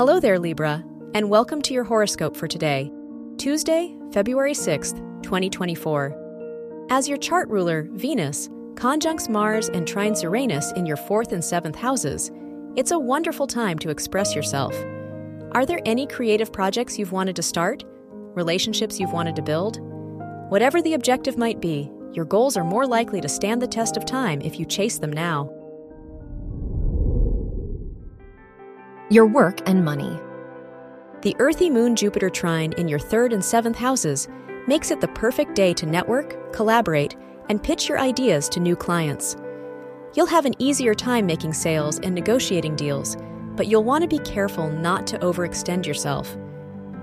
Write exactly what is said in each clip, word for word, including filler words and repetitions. Hello there, Libra, and welcome to your horoscope for today, Tuesday, February sixth, twenty twenty-four. As your chart ruler, Venus, conjuncts Mars and trines Uranus in your fourth and seventh houses, it's a wonderful time to express yourself. Are there any creative projects you've wanted to start? Relationships you've wanted to build? Whatever the objective might be, your goals are more likely to stand the test of time if you chase them now. Your work and money. The earthy moon-Jupiter trine in your third and seventh houses makes it the perfect day to network, collaborate, and pitch your ideas to new clients. You'll have an easier time making sales and negotiating deals, but you'll want to be careful not to overextend yourself.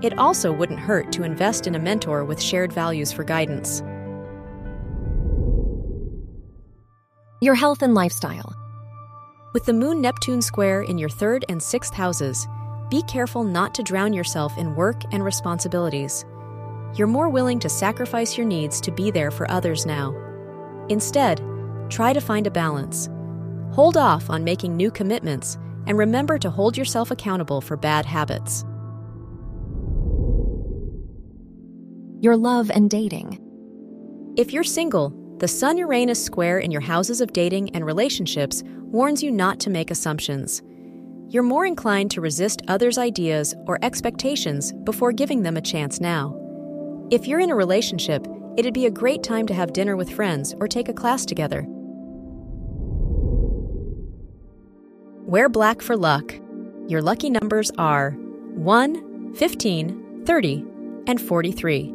It also wouldn't hurt to invest in a mentor with shared values for guidance. Your health and lifestyle. With the Moon-Neptune square in your third and sixth houses, be careful not to drown yourself in work and responsibilities. You're more willing to sacrifice your needs to be there for others now. Instead, try to find a balance. Hold off on making new commitments and remember to hold yourself accountable for bad habits. Your love and dating. If you're single, the Sun-Uranus square in your houses of dating and relationships warns you not to make assumptions. You're more inclined to resist others' ideas or expectations before giving them a chance now. If you're in a relationship, it'd be a great time to have dinner with friends or take a class together. Wear black for luck. Your lucky numbers are one, fifteen, thirty, and forty-three.